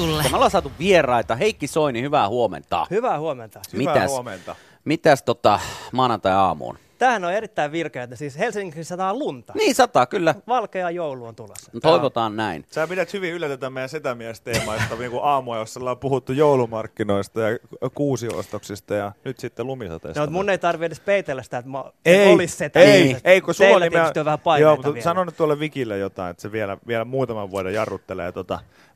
sulle. Me ollaan saatu vieraita. Heikki Soini, hyvää huomenta. Hyvää huomenta. Mitäs maanantai-aamuun? Tämähän on erittäin virkeätä. Siis Helsingissä sataa lunta. Niin sataa, kyllä. Valkea joulu on tulossa. No, toivotaan näin. Sä pidät hyvin yllä tätä meidän setämiesteemaista niin aamua, jossa ollaan puhuttu joulumarkkinoista ja kuusiostoksista ja nyt sitten lumisateista. No, mun ei tarvitse edes peitellä sitä, että mä olis setämies. Ei, kun sulla teillä tietysti on vähän paineita vielä. Sano nyt tuolle Vikille jotain, että se vielä muutaman vuoden jarruttelee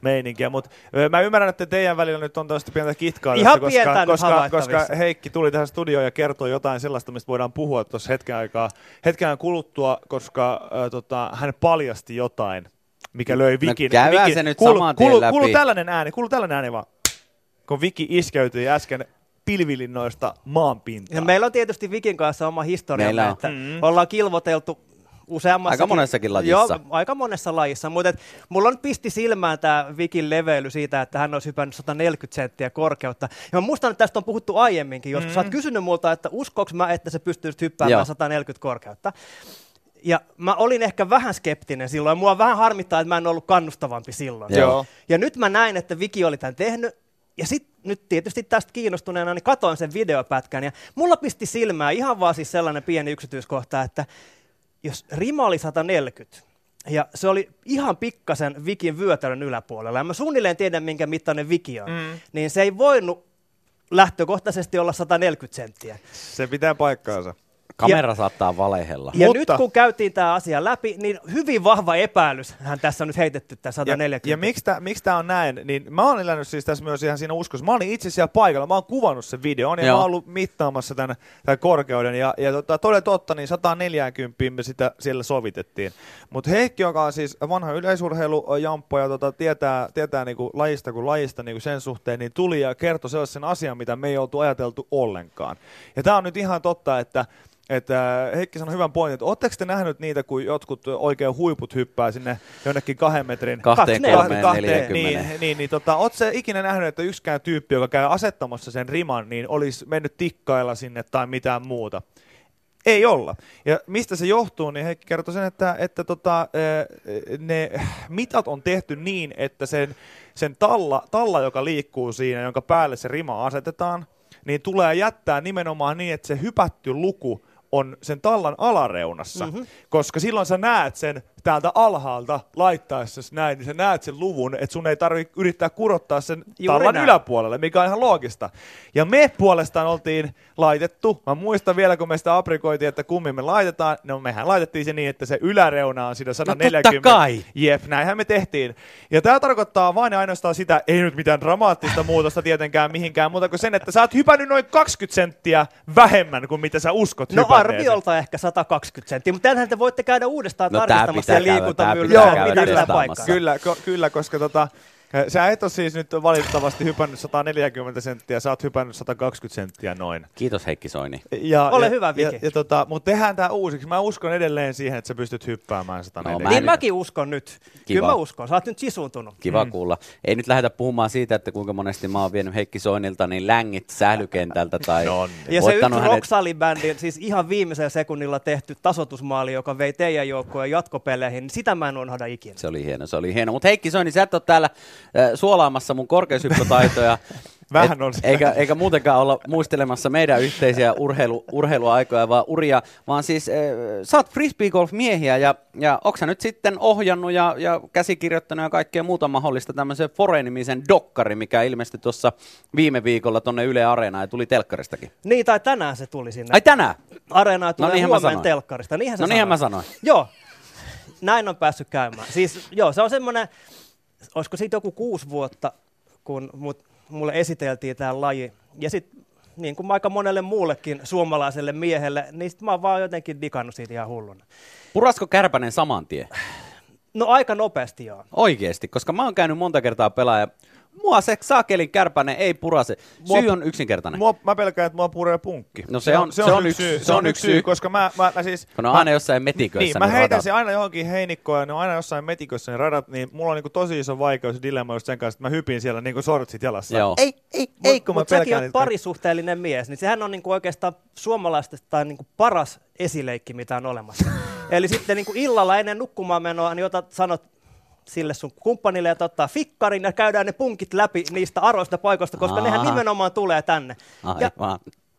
meininkiä. Mutta mä ymmärrän, että teidän välillä nyt on tällaista pientä kitkaa. Ihan pientä koska Heikki tuli tähän studioon ja kertoi jotain sellaista, mistä voidaan puhua tuossa hetken kuluttua, koska hän paljasti jotain, mikä löi Vikin. Käydään se nyt saman tien läpi. Kuuluu tällainen ääni vaan, kun Viki iskeytyi äsken pilvilinnoista maanpintaan. Ja meillä on tietysti Vikin kanssa oma historia, että ollaan kilvoteltu aika monessakin lajissa. Joo, aika monessa lajissa, mutta mulla on pisti silmään tämä Vikin leveily siitä, että hän olisi hypännyt 140 senttiä korkeutta. Ja mä muistan, että tästä on puhuttu aiemminkin joskus. Sä oot kysynyt multa, että uskoks mä, että sä pystyisit hyppäämään 140 korkeutta. Ja mä olin ehkä vähän skeptinen silloin. Mua vähän harmittaa, että mä en ollut kannustavampi silloin. Joo. Ja nyt mä näin, että Viki oli tämän tehnyt. Ja sitten nyt tietysti tästä kiinnostuneena niin katoin sen videopätkän. Ja mulla pisti silmään ihan vaan siis sellainen pieni yksityiskohta, että jos rima oli 140, ja se oli ihan pikkasen Vikin vyötärön yläpuolella, ja mä suunnilleen tiedän, minkä mittainen Viki on, niin se ei voinut lähtökohtaisesti olla 140 senttiä. Se pitää paikkaansa. Kamera saattaa valehella. Ja mutta nyt kun käytiin tämä asia läpi, niin hyvin vahva epäilyshän tässä on nyt heitetty tämä 140. Ja miksi tämä on näin, niin mä oon elänyt siis tässä myös ihan siinä uskossa. Mä olin itse siellä paikalla, mä oon kuvannut sen videon ja mä oon ollut mittaamassa tämän korkeuden. Ja toden totta, niin 140 me sitä siellä sovitettiin. Mutta Heikki, joka on siis vanha yleisurheilujamppo ja tietää niinku lajista kuin lajista niinku sen suhteen, niin tuli ja kertoi sellaisen asian, mitä me ei oltu ajateltu ollenkaan. Ja tämä on nyt ihan totta, että Heikki sanoi hyvän pointin, että ootteko te nähnyt niitä, kun jotkut oikein huiput hyppää sinne jonnekin 2 metrin? 2,40. Ootko sä ikinä nähnyt, että yksikään tyyppi, joka käy asettamassa sen riman, niin olisi mennyt tikkailla sinne tai mitään muuta? Ei olla. Ja mistä se johtuu, niin Heikki kertoi sen, että ne mitat on tehty niin, että sen talla, joka liikkuu siinä, jonka päälle se rima asetetaan, niin tulee jättää nimenomaan niin, että se hypätty luku on sen tallan alareunassa, koska silloin sä näet sen täältä alhaalta laittaessa näin, niin sä näet sen luvun, että sun ei tarvitse yrittää kurottaa sen tallan yläpuolelle, mikä on ihan loogista. Ja me puolestaan oltiin laitettu, mä muistan vielä, kun me sitä aprikoitiin, että kummin me laitetaan, no mehän laitettiin se niin, että se yläreuna on siinä 140. No totta kai. Jep, näinhän me tehtiin. Ja tää tarkoittaa vain ainoastaan sitä, ei nyt mitään dramaattista muutosta tietenkään mihinkään, muuta kuin sen, että sä oot hypännyt noin 20 senttiä vähemmän kuin mitä sä uskot hypänneet. No arviolta ehkä 120 senttiä, mutta täällähän te voitte käydä uudestaan tarkistamassa. Kyllä, koska sä et ole siis nyt valitettavasti hypännyt 140 senttiä, sä oot hypännyt 120 senttiä noin. Kiitos Heikki Soini. Ole hyvä Viki. Mutta tehdään tää uusiksi. Mä uskon edelleen siihen, että sä pystyt hyppäämään 140. No, mäkin uskon nyt. Kiva. Kyllä mä uskon. Sä oot nyt sisuuntunut. Kiva kuulla. Ei nyt lähdetä puhumaan siitä, että kuinka monesti mä oon vienyt Heikki Soinilta niin längit sählykentältä. Tai ja se yksi Roxali-bändin, siis ihan viimeisellä sekunnilla tehty tasoitusmaali, joka vei teidän joukkoja jatkopeleihin, niin sitä mä en unohda ikinä. Se oli hieno. Mutta Heikki Soini, sä et ole täällä suolaamassa mun korkeushyppötaitoja. Vähän on sitä. Eikä muutenkaan olla muistelemassa meidän yhteisiä urheiluaikoja vaan uria, vaan siis sä oot frisbeegolf-miehiä ja ootko sä nyt sitten ohjannut ja käsikirjoittanut ja kaikkea muuta mahdollista tämmöisen Fore-nimisen dokkari, mikä ilmestyi tuossa viime viikolla tonne Yle Areenaan ja tuli telkkaristakin. Niin, tai tänään se tuli sinne. Ai tänään? Areenaan tulee huomenna telkkarista. Niinhän mä sanoin. Joo, näin on päässyt käymään. Siis joo, se on semmoinen. Olisiko siitä joku 6 vuotta, kun mulle esiteltiin tämä laji, ja sitten niin kuin aika monelle muullekin suomalaiselle miehelle, niin sitten mä oon vaan jotenkin digannut siitä ihan hulluna. Purasko Kärpänen saman tien? No aika nopeasti joo. Oikeesti, koska mä oon käynyt monta kertaa pelaaja. Mua se saakelin Kärpänen ei purase. Syy on yksinkertainen. Mä pelkään, että mua puree punkki. No se on yksi syy. Koska mä aina jossain metiköissä. Niin, mä heitän se aina johonkin heinikkoon ja ne on aina jossain metiköissä ne radat, niin mulla on niinku tosi iso vaikeus ja dilemma just sen kanssa, että mä hypin siellä niinku sortsit jalassa. Joo. Ei, kun mä pelkään. Mutta säkin oot parisuhteellinen mies, niin sehän on niinku oikeastaan suomalaisesta niinku paras esileikki, mitä on olemassa. Eli sitten niinku illalla ennen nukkumaan menoa, niin sanot sille sun kumppanille, että ottaa fikkarin ja käydään ne punkit läpi niistä arvoista paikoista, koska nehän nimenomaan tulee tänne.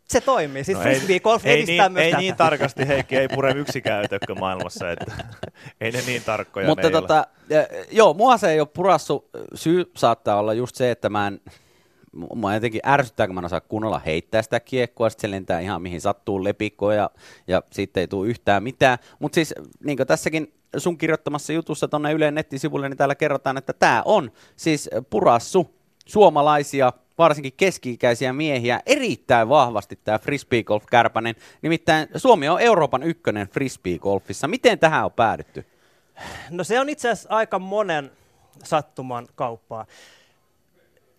Se toimii. Siis no frisbee-golf edistää myös tätä. Ei niin tarkasti, Heikki, ei pure yksikään ötökkö maailmassa, että ei ne niin tarkkoja. Mutta joo, mua se ei ole purassu. Syy saattaa olla just se, että mä jotenkin ärsyttää, kun mä en osaa kunnolla heittää sitä kiekkoa, sitten se lentää ihan mihin sattuu lepikkoon ja sitten ei tule yhtään mitään. Mutta siis niin kuin tässäkin sun kirjoittamassa jutussa tuonne Ylen nettisivulle, niin täällä kerrotaan, että tämä on siis purassu suomalaisia, varsinkin keski-ikäisiä miehiä erittäin vahvasti tämä frisbeegolf-kärpänen. Nimittäin Suomi on Euroopan ykkönen frisbeegolfissa. Miten tähän on päädytty? No se on itse asiassa aika monen sattuman kauppaa.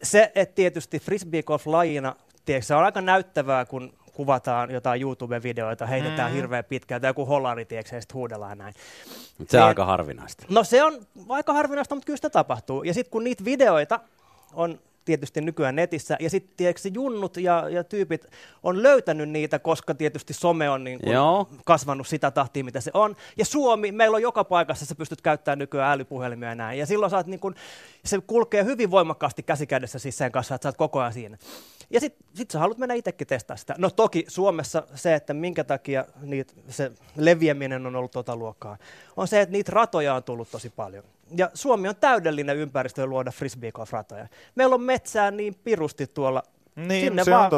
Se, että tietysti frisbeegolf-lajina, se on aika näyttävää, kun kuvataan jotain YouTube-videoita, heitetään hirveän pitkään, tai joku hollari, tiedätkö, ja sitten huudellaan näin. Se on aika harvinaista. No se on aika harvinaista, mutta kyllä sitä tapahtuu. Ja sitten kun niitä videoita on tietysti nykyään netissä, ja sitten tietysti junnut ja tyypit on löytänyt niitä, koska tietysti some on niin kuin kasvanut sitä tahtia, mitä se on. Ja Suomi, meillä on joka paikassa, sä pystyt käyttämään nykyään älypuhelimia ja näin. Ja silloin saat niin kuin, se kulkee hyvin voimakkaasti käsikädessä siis sen kanssa, että sä oot koko ajan siinä. Ja sit sä haluat mennä itsekin testaamaan sitä. No toki Suomessa se, että minkä takia se leviäminen on ollut tota luokkaa, on se, että niitä ratoja on tullut tosi paljon. Ja Suomi on täydellinen ympäristö luoda frisbeegolf-ratoja. Meillä on metsää niin pirusti tuolla. Niin, sinne se vaan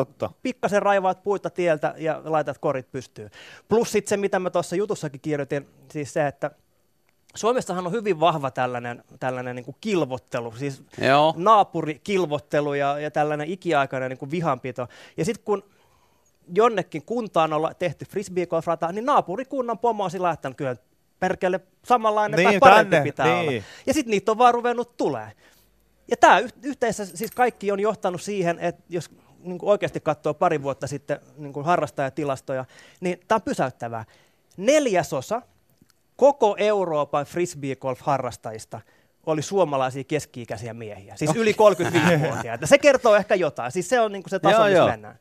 pikkasen raivaat puita tieltä ja laitat korit pystyyn. Plus sitten se, mitä mä tuossa jutussakin kirjoitin, siis se, että Suomessahan on hyvin vahva tällainen niin kuin kilvottelu, siis naapurikilvottelu ja tällainen ikiaikainen niin kuin vihanpito. Ja sitten kun jonnekin kuntaan ollaan tehty frisbeegolf-rataa, niin naapurikunnan pomo on laittanut kyllä perkele samanlainen niin, tai parempi tänne, pitää niin olla. Ja sitten niitä on vaan ruvennut tulemaan. Ja tämä yhteensä siis kaikki on johtanut siihen, että jos niin kuin oikeasti katsoo pari vuotta sitten niin kuin harrastajatilastoja, niin tämä on pysäyttävää. 1/4 koko Euroopan frisbeegolf-harrastajista oli suomalaisia keski-ikäisiä miehiä, siis yli 35-vuotiaita. Se kertoo ehkä jotain, siis se on niin kuin se taso, missä mennään.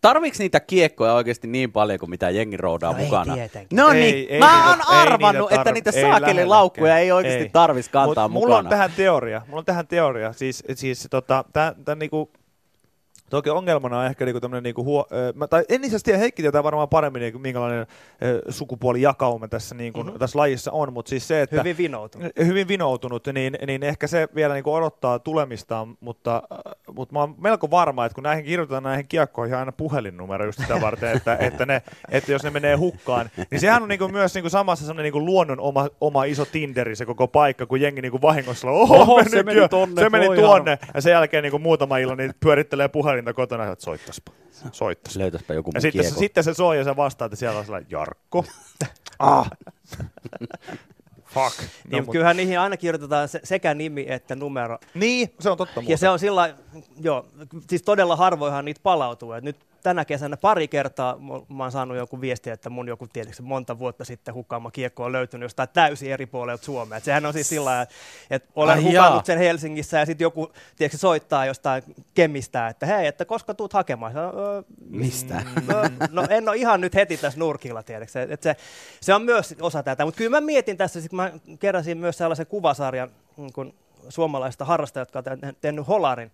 Tarviiko niitä kiekkoja oikeasti niin paljon kuin mitä jengi roudaa mukana? Tietenkin. No niin, ei mä oon arvannut, että niitä saakeli laukkuja ei oikeasti tarvitsisi kantaa mukana. Mulla on tähän teoria. Siis tän niinku, toki ongelmana on ehkä niinku tämmöinen, niinku tai en itse asiassa tiedä, Heikki tietää varmaan paremmin, niinku, minkälainen sukupuolijakauma tässä, niinku, tässä lajissa on, mutta siis se, että hyvin vinoutunut niin ehkä se vielä niinku odottaa tulemistaan, mutta mä oon melko varma, että kun näihin kirjoitetaan näihin kiekkoihin aina puhelinnumero just sitä varten, että jos ne menee hukkaan, niin sehän on niinku myös niinku samassa semmoinen niinku luonnon oma iso Tinderi se koko paikka, kun jengi niinku vahingossa se meni tuonne, ja sen jälkeen niinku muutama illan niin pyörittelee puhelin kotona, että soittaspa. Löytäisipä joku ja sitten se soi ja sä vastaat, että siellä on sellainen, Jarkko. Fuck. No, niin, kyllähän niihin aina kirjoitetaan sekä nimi että numero. Niin, se on totta. Ja se on sillä siis todella harvoinhan niitä palautuu. Et nyt tänä kesänä pari kertaa mä oon saanut joku viesti, että mun joku tietysti monta vuotta sitten hukkaama kiekko on löytynyt jostain täysin eri puolelta Suomea. Et sehän on siis sillä että olen hukannut sen Helsingissä ja sitten joku tietysti soittaa jostain Kemistä, että hei, että koska tuut hakemaan? Mistä? No en ole ihan nyt heti tässä nurkilla tietysti. Et se on myös osa tätä, mutta kyllä mä mietin tässä, kun mä keräsin myös sellaisen kuvasarjan niin suomalaisista harrastajista, jotka on tehnyt holarin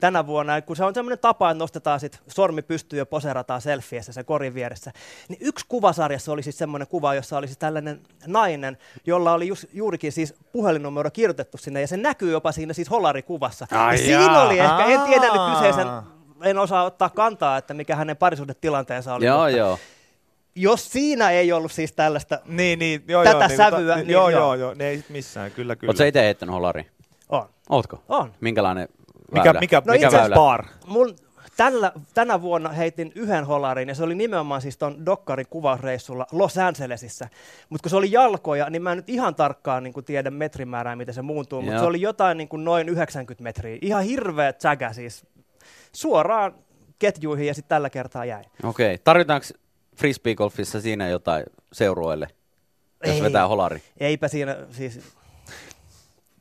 tänä vuonna, kun se on sellainen tapa, että nostetaan sit sormi pystyyn ja poserataan selfieissä sen korin vieressä, niin yksi kuvasarjassa oli siis semmoinen kuva, jossa oli siis tällainen nainen, jolla oli juurikin siis puhelinnumero kirjoitettu sinne, ja se näkyy jopa siinä siis holarikuvassa. Siinä oli ehkä, en tiedä nyt kyseisen, en osaa ottaa kantaa, että mikä hänen parisuhdetilanteensa oli. Joo. Jos siinä ei ollut siis tällaista sävyä, niin ne ei missään, kyllä. Oletko sä itse heittänyt holariin? On. Ootko? On. Minkälainen? Mikä itse asiassa par? Tänä vuonna heitin yhden holarin, ja se oli nimenomaan siis ton Dokkarin kuvausreissulla Los Angelesissä. Mutta kun se oli jalkoja, niin mä en nyt ihan tarkkaan niin tiedä metrimäärää, mitä se muuntuu, mutta se oli jotain niin noin 90 metriä. Ihan hirveä tsäkä siis suoraan ketjuihin, ja sitten tällä kertaa jäi. Okei. Tarvitaanko frisbeegolfissa siinä jotain seurueelle, jos vetää holari? Eipä siinä siis...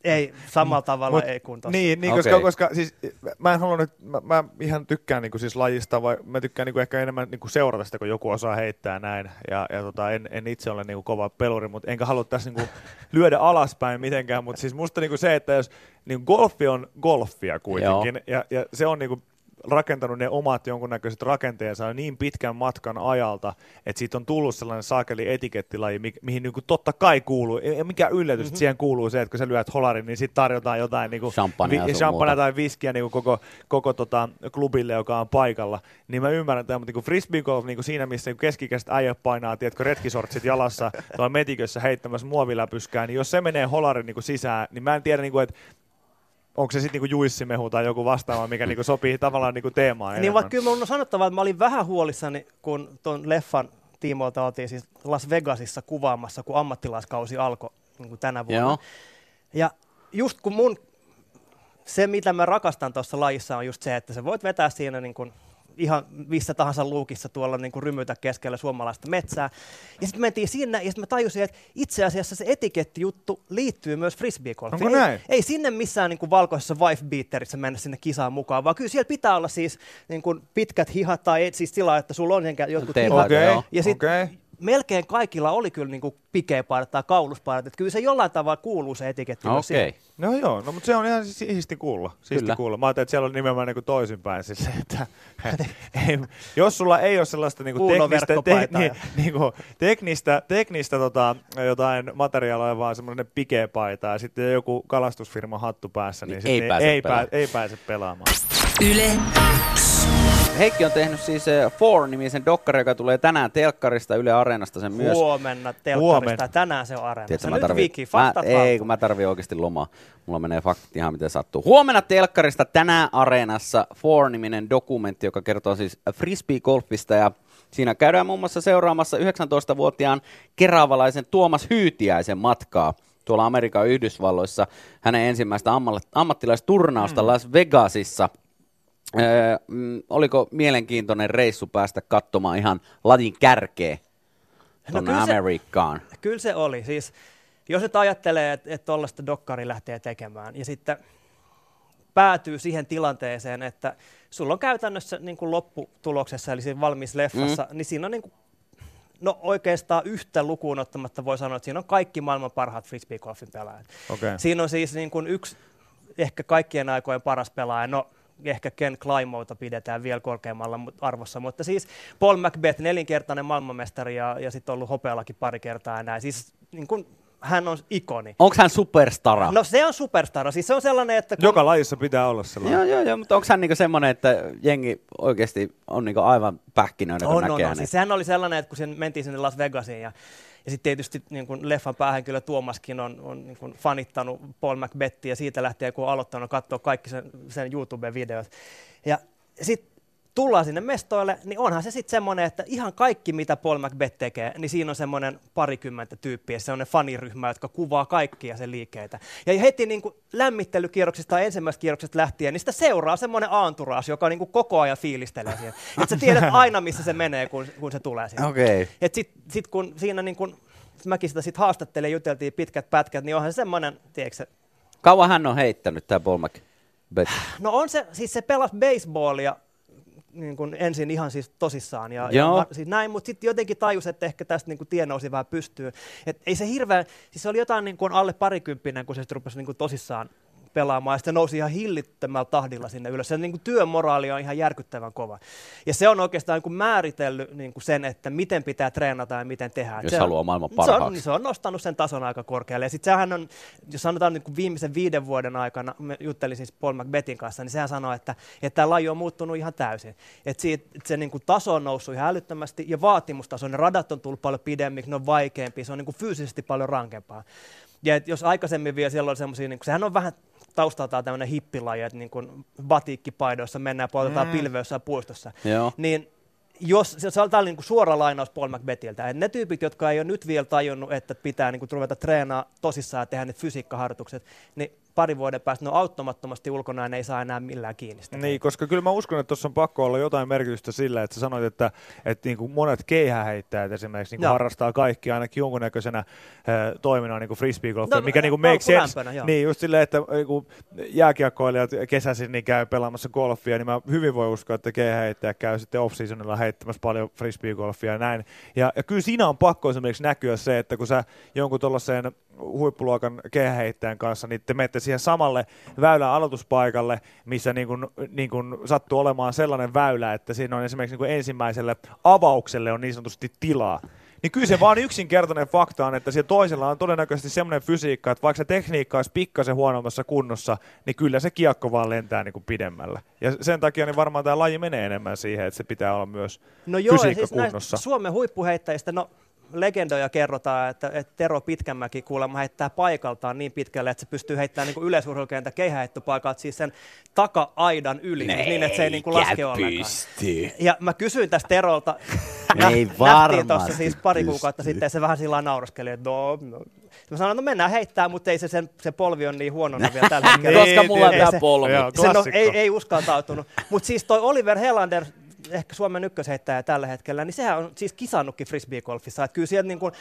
Ei, samalla tavalla ei kuin tossa. Niin okay. koska siis mä en halunnut, mä ihan tykkään niinku siis lajista, vai mä tykkään niinku ehkä enemmän niinku seurata sitä, kun joku osaa heittää näin. Ja en itse ole niinku kova peluri, mutta enkä halua tässä niinku lyödä alaspäin mitenkään. Mutta siis musta niinku se, että jos niinku golfi on golfia kuitenkin, ja se on niinku rakentanut ne omat jonkunnäköiset rakenteensa niin pitkän matkan ajalta, että siitä on tullut sellainen saakeli etikettilaji, mihin niin kuin totta kai kuuluu, ja mikä yllätys, että siihen kuuluu se, että kun sä lyöt holarin, niin sitten tarjotaan jotain niin kuin champagnea tai viskiä niin kuin koko klubille, joka on paikalla. Niin mä ymmärrän tämän, mutta niin frisbee golf niin kuin siinä, missä keskikäiset äijät painaa, tiedätkö, retkisortsit jalassa tuolla metikössä heittämässä muoviläpyskää, niin jos se menee holarin niin kuin sisään, niin mä en tiedä, niin kuin, että onko se sitten niinku juissimehu tai joku vastaava, mikä niinku sopii tavallaan niinku teemaan enemmän? Niin, vaikka kyllä minun on sanottava, että mä olin vähän huolissani, kun tuon leffan tiimoilta oltiin siis Las Vegasissa kuvaamassa, kun ammattilaiskausi alkoi niin kuin tänä vuonna. Joo. Ja just kun se, mitä mä rakastan tuossa lajissa, on just se, että sä voit vetää siinä niin kuin ihan missä tahansa luukissa tuolla niin kuin rymytä keskellä suomalaista metsää. Ja sitten mentiin sinne, ja sitten mä tajusin, että itse asiassa se etikettijuttu liittyy myös frisbeegolfiin. Ei sinne missään niin kuin valkoisessa wife-beaterissä mennä sinne kisaan mukaan, vaan kyllä siellä pitää olla siis niin kuin pitkät hihat, tai siis sillä että sulla on jotkut hihat. Okay. Ja sitten melkein kaikilla oli kyllä niin kuin pikeäpaidat tai kauluspaidat, että kyllä se jollain tavalla kuuluu se etiketti. Okay. No joo, no, mutta se on ihan siisti kuulla. Mä ajattelin, että siellä on nimenomaan niin kuin toisinpäin sille, että jos sulla ei ole sellaista niin kuin teknistä jotain materiaalia, vaan semmoinen pikeäpaita ja sitten joku kalastusfirman hattu päässä, niin ei pääse pelaamaan. Yle. Heikki on tehnyt siis Four-nimisen dokkari, joka tulee tänään telkkarista, Yle Areenasta sen myös. Huomenna telkkarista, tänään se on Areenassa. Nyt Viki, faktat vaan. Ei, kun mä tarvii oikeasti lomaa. Mulla menee faktat ihan miten sattuu. Huomenna telkkarista, tänään Areenassa Four-niminen dokumentti, joka kertoo siis frisbee-golfista. Ja siinä käydään muun muassa seuraamassa 19-vuotiaan keravalaisen Tuomas Hyytiäisen matkaa tuolla Amerikan Yhdysvalloissa. Hänen ensimmäistä ammattilaisturnausta Las Vegasissa. Oliko mielenkiintoinen reissu päästä katsomaan ihan lajin kärkeä tuonne Amerikkaan? Kyllä se oli. Siis, jos et ajattelee, että tuollaista dokkari lähtee tekemään ja sitten päätyy siihen tilanteeseen, että sulla on käytännössä niin kuin lopputuloksessa, eli siinä valmis leffassa, niin siinä on niin kuin, no oikeastaan yhtä lukuun ottamatta voi sanoa, että siinä on kaikki maailman parhaat frisbeegolfin pelaajat. Okay. Siinä on siis niin kuin yksi ehkä kaikkien aikojen paras pelaaja. No, ehkä Ken Climauta pidetään vielä korkeammalla arvossa, mutta siis Paul McBeth, nelinkertainen maailmanmestari ja sitten ollut hopeallakin pari kertaa enää. Siis niin kun hän on ikoni. Onko hän superstara? No se on superstara. Siis se on sellainen, että joka lajissa pitää olla sellainen. Joo, mutta onko hän niinku semmoinen, että jengi oikeasti on niinku aivan pähkinöinen, kun näkee hänet? Siis sehän oli sellainen, että kun sen mentiin sinne Las Vegasiin ja sitten tietysti niin kun leffan päähän kyllä Tuomaskin on niin kun fanittanut Paul McBethiä ja siitä lähtien, kun on aloittanut katsoa kaikki sen YouTube-videot. Ja sitten tullaan sinne mestoille, niin onhan se sitten semmoinen, että ihan kaikki, mitä Paul McBeth tekee, niin siinä on semmoinen parikymmentä tyyppiä, semmoinen faniryhmä, jotka kuvaa kaikkia sen liikkeitä. Ja heti niin kuin lämmittelykierroksista tai ensimmäisestä kierroksesta lähtien, niin sitä seuraa semmoinen entourage, joka niin kuin koko ajan fiilistelee siihen. Että sä tiedät aina, missä se menee, kun se tulee siihen. Okay. Että sit kun siinä, niin kun mäkin sitä sitten haastattelin, juteltiin pitkät pätkät, niin onhan se semmoinen, tiedätkö? Kauan hän on heittänyt tämä Paul McBeth? No on se, siis se pelasi baseballia niin kuin ensin ihan siis tosissaan ja siis näin, mutta sitten jotenkin tajus, että ehkä tästä niin kuin tie nousi vähän pystyyn. Et ei se hirveän, siis se oli jotain niin kuin alle parikymppinen, kun se sitten rupesi niin kuin tosissaan pelaamaan ja sitten nousi ihan hillittömällä tahdilla sinne ylös. Se niin kuin työmoraali on ihan järkyttävän kova. Ja se on oikeastaan niin kuin määritellyt niin kuin sen, että miten pitää treenata ja miten tehdään. Jos se haluaa maailman parhaaksi. Se on nostanut sen tason aika korkealle. Ja sitten sehän on, jos sanotaan niin kuin viimeisen 5 vuoden aikana, me juttelin siis Paul McBethin kanssa, niin sehän sanoi, että tämä laji on muuttunut ihan täysin. Että se niin kuin taso on noussut ihan älyttömästi ja vaatimustaso, ne radat on tullut paljon pidemmiksi, ne on vaikeampia, se on niin kuin fyysisesti paljon rankempaa. Ja jos aikaisemmin vielä siellä oli semmoisia, niin sehän on vähän taustaltaan tämmöinen hippilaji, että niin kuin batiikkipaidoissa mennään, poltetaan pilveyssä ja puistossa. Joo. Niin jos, se oli niin kuin suora lainaus Paul McBethiltä, että ne tyypit, jotka ei ole nyt vielä tajunnut, että pitää niin kuin ruveta treenaamaan tosissaan ja tehdä ne fysiikkaharjoitukset, niin pari vuoden päästä ne on auttamattomasti ulkona, ne ei saa enää millään kiinni sitä. Niin, koska kyllä mä uskon, että tuossa on pakko olla jotain merkitystä sillä, että sä sanoit, että niin kuin monet keihäheittäjät esimerkiksi niin kuin harrastaa kaikki ainakin jonkunnäköisenä toiminnan niin frisbeegolfia, mikä niin kuin makes sense. Niin, just silleen, että niin jääkiekkoilijat kesäisin niin käy pelaamassa golfia, niin mä hyvin voi uskoa, että keihäheittäjä käy sitten off-seasonilla heittämässä paljon frisbeegolfia ja näin. Ja kyllä siinä on pakko esimerkiksi näkyä se, että kun sä jonkun tuollaiseen huippuluokan keihäheittäjän kanssa, niin te menette siihen samalle väylän aloituspaikalle, missä niin kuin sattuu olemaan sellainen väylä, että siinä on esimerkiksi niin kuin ensimmäiselle avaukselle on niin sanotusti tilaa. Niin kyllä se vaan yksinkertainen fakta on, että siellä toisella on todennäköisesti semmoinen fysiikka, että vaikka se tekniikka olisi pikkasen huonommassa kunnossa, niin kyllä se kiekko vaan lentää niin kuin pidemmällä. Ja sen takia niin varmaan tämä laji menee enemmän siihen, että se pitää olla myös fysiikka siis kunnossa. Suomen huippuheittäjistä, legendoja kerrotaan, että Tero Pitkämäki kuulemma heittää paikaltaan niin pitkälle, että se pystyy heittämään niin kuin yleisurheilukentän keihäheittopaikalta siis sen taka-aidan yli, niin että se ei niin kuin laske ollenkaan. Ja mä kysyin tästä Terolta, nähtiin tuossa siis pari kuukautta sitten, ja se vähän sillä nauraskeli, että no. Mä sanoin, että mennään heittämään, mutta ei se polvi on niin huonona vielä tällä hetkellä. Koska mulla on tämä polvi. Ei uskaltautunut. Mutta siis toi Oliver Helander, ehkä Suomen ykkösheittäjä tällä hetkellä, niin sehän on siis kisannutkin frisbeegolfissa. Että kyllä siellä niin kuin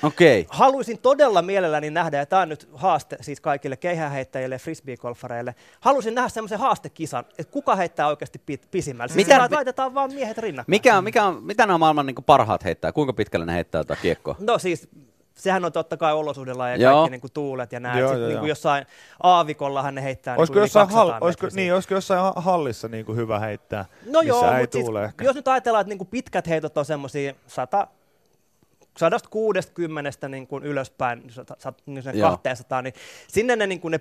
haluaisin todella mielelläni nähdä, ja tämä on nyt haaste siis kaikille keihäheittäjille ja frisbeegolfareille, haluaisin nähdä semmoisen haastekisan, että kuka heittää oikeasti pisimmälle. Siis laitetaan vaan miehet rinnakkain. Mitä nämä maailman niin kuin parhaat heittää? Kuinka pitkälle ne heittää tätä kiekkoa? No siis sehän on totta kai olosuhdella ja kaikki niin kuin tuulet ja näin. Sitten niin kuin jossain aavikollahan ne heittää niin kuin 200 metriä. Niin, olisiko jossain hallissa niin kuin hyvä heittää, no missä ei tuule siis, ehkä. Jos nyt ajatellaan, että niin kuin pitkät heitot on semmoisia 160 niin kuin ylöspäin 200, niin sinne ne, niin kuin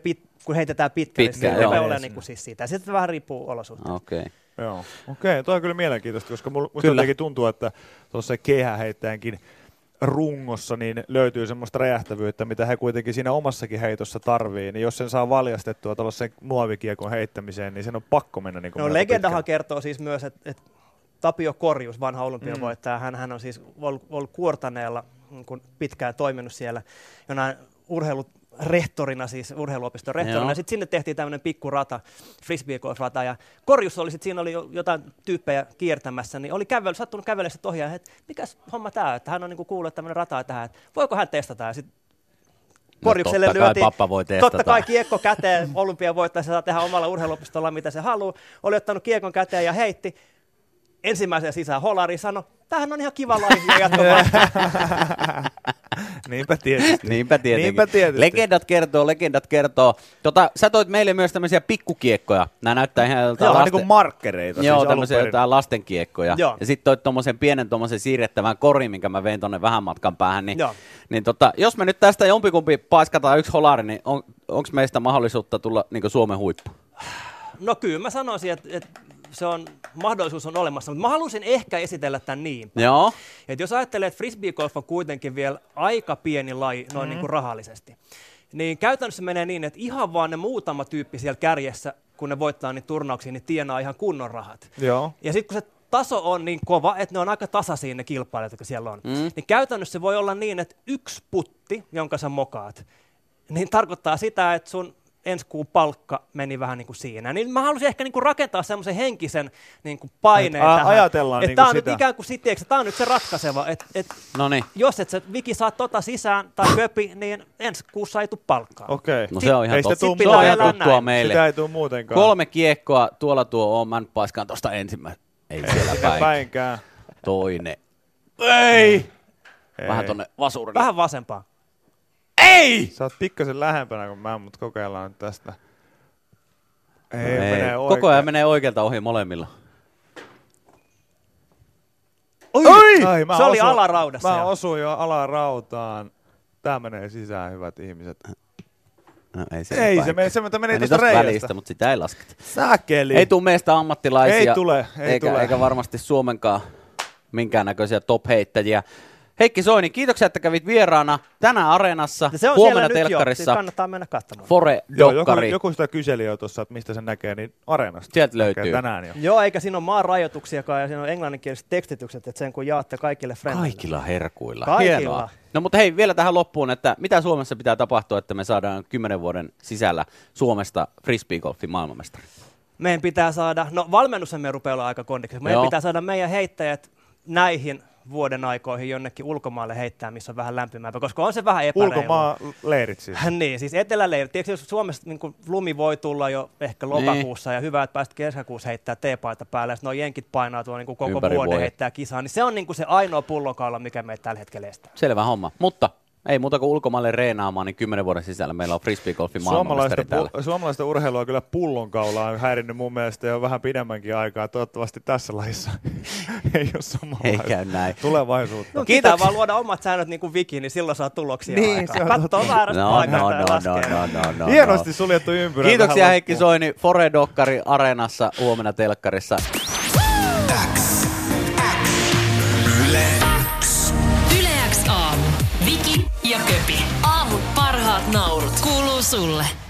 kun heitetään pitkälle, niin se rupeaa olemaan niin kuin siis siitä. Sitten vähän riippuu olosuhteista. Okei, toi on kyllä mielenkiintoista, koska musta jotenkin tuntuu, että tuossa keihäheittäjänkin rungossa niin löytyy semmoista räjähtävyyttä, mitä he kuitenkin siinä omassakin heitossa tarvii, niin jos sen saa valjastettua tuollaisen muovikiekon heittämiseen, niin sen on pakko mennä niin kuin no legendahan kertoo siis myös, että Tapio Korjus, vanha olympiavoittaja, hän on siis ollut Kuortaneella niin pitkään toiminut siellä jonain urheilurehtorina, siis urheiluopiston rehtorina. Sitten sinne tehtiin tämmöinen pikkurata, frisbeegolf-rata, ja Korjus oli sitten, siinä oli jotain tyyppejä kiertämässä, niin oli sattunut kävelle sitten ohjaa, että mikäs homma tämä, että hän on niinku kuullut tämmöinen rataa tähän, että voiko hän testata, ja sitten Korjukselle lyötiin, totta kai kiekko käteen, olympiavoittaja saa tehdä omalla urheiluopistolla mitä se haluaa, oli ottanut kiekon käteen ja heitti, ensimmäisen sisään holari sanoi, tämähän on ihan kiva laji ja jatkomaan. Niinpä tietenkin. Legendat kertoo. Sä toit meille myös tämmöisiä pikkukiekkoja. Nämä näyttää ihan jotain lasten... niin kuin markkereita. Joo, siis tämmöisiä jotain lastenkiekkoja. Joo. Ja sitten toit tommosen pienen siirrettävän korin, minkä mä vein tonne vähän matkan päähän. Niin, jos me nyt tästä jompikumpi paiskataan yksi holari, niin onko meistä mahdollisuutta tulla niin kuin Suomen huippu? No kyllä mä sanoisin, että se on, mahdollisuus on olemassa, mutta mä halusin ehkä esitellä tämän niin. Että jos ajattelee, että frisbeegolf on kuitenkin vielä aika pieni laji noin niin kuin rahallisesti, niin käytännössä menee niin, että ihan vaan ne muutama tyyppi siellä kärjessä, kun ne voittaa niitä turnauksia, niin tienaa ihan kunnon rahat. Joo. Ja sitten kun se taso on niin kova, että ne on aika tasaisia ne kilpailijat, jotka siellä on, niin käytännössä se voi olla niin, että yksi putti, jonka sä mokaat, niin tarkoittaa sitä, että sun ensi kuun palkka meni vähän niin kuin siinä. Niin mä halusin ehkä niin kuin rakentaa semmoisen henkisen niin kuin paineen tähän. Ajatellaan niin kuin sitä. Tämä on nyt ikään kuin sitieksi. Tämä on nyt se ratkaiseva. Jos et sä Viki saa tota sisään tai köpi, niin ensi kuussa ei tule palkkaa. Okei. No se on ihan tuttua meille. Sitä ei tule muutenkaan. 3 kiekkoa. Tuolla tuo on. Mä nyt paiskaan tuosta ensimmäinen. Ei siellä päinkään. Toinen. Ei! Vähän tonne vasurille. Vähän vasempaan. Ei! Sä oot pikkasen lähempänä kuin mä, mutta kokeillaan nyt tästä. Ei. Koko ajan menee oikealta ohi molemmilla. Oi! Se oli alaraudassa. Mä osuin jo alarautaan. Tää menee sisään, hyvät ihmiset. No, se menee tuosta reiästä. Mutta sitä ei lasketa. Säkeli. Ei tule meistä ammattilaisia. Ei tule. Eikä varmasti Suomenkaan minkäännäköisiä top-heittäjiä. Heikki Soini, kiitoksia, että kävit vieraana tänään Areenassa, huomenna telkkarissa. Se kannattaa mennä katsomaan. Fore-dokkari. Joku sitä kyseli jo tuossa, että mistä sen näkee, niin Areenasta. Sieltä löytyy. Tänään jo. Joo, eikä siinä ole maan rajoituksiakaan ja siinä on englanninkieliset tekstitykset, että sen kun jaatte kaikille frendille. Kaikilla herkuilla. Kaikilla. Hienoa. No mutta hei, vielä tähän loppuun, että mitä Suomessa pitää tapahtua, että me saadaan 10 vuoden sisällä Suomesta frisbeegolfin maailmanmestari? Meidän pitää saada, no valmennushan me rupeaa olla aika kondiksi, meidän pitää saada meidän heittäjät näihin vuoden aikoihin jonnekin ulkomaalle heittää, missä on vähän lämpimämpää, koska on se vähän epäreilua. Ulkomaanleirit siis. Niin, siis eteläleirit. Eikö jos Suomessa niin lumi voi tulla jo ehkä lokakuussa ja hyvä, että pääsit kesäkuussa heittää teepaita päälle, ja sitten jenkit painaa tuolla niin koko ympäri vuoden voi heittää kisaan, niin se on niin se ainoa pullonkaula, mikä meitä tällä hetkellä estää. Selvä homma, mutta ei muuta kuin ulkomaalle reenaamaan, niin 10 vuoden sisällä meillä on frisbeegolfin maailmanmestari täällä. Suomalaista urheilua kyllä pullonkaulaa on häirinnyt mun mielestä jo vähän pidemmänkin aikaa. Toivottavasti tässä lajissa ei ole samanlaista tulevaisuutta. No, kiitos vaan luoda omat säännöt niin kuin Viki, niin silloin saa tuloksia aikaan. Kattoo väärästä paikasta ja laskee. Hienosti suljettu ympyrä. Kiitoksia Heikki Soini, Fore-dokkari Areenassa, huomenna telkkarissa. Naurut kuuluu sulle.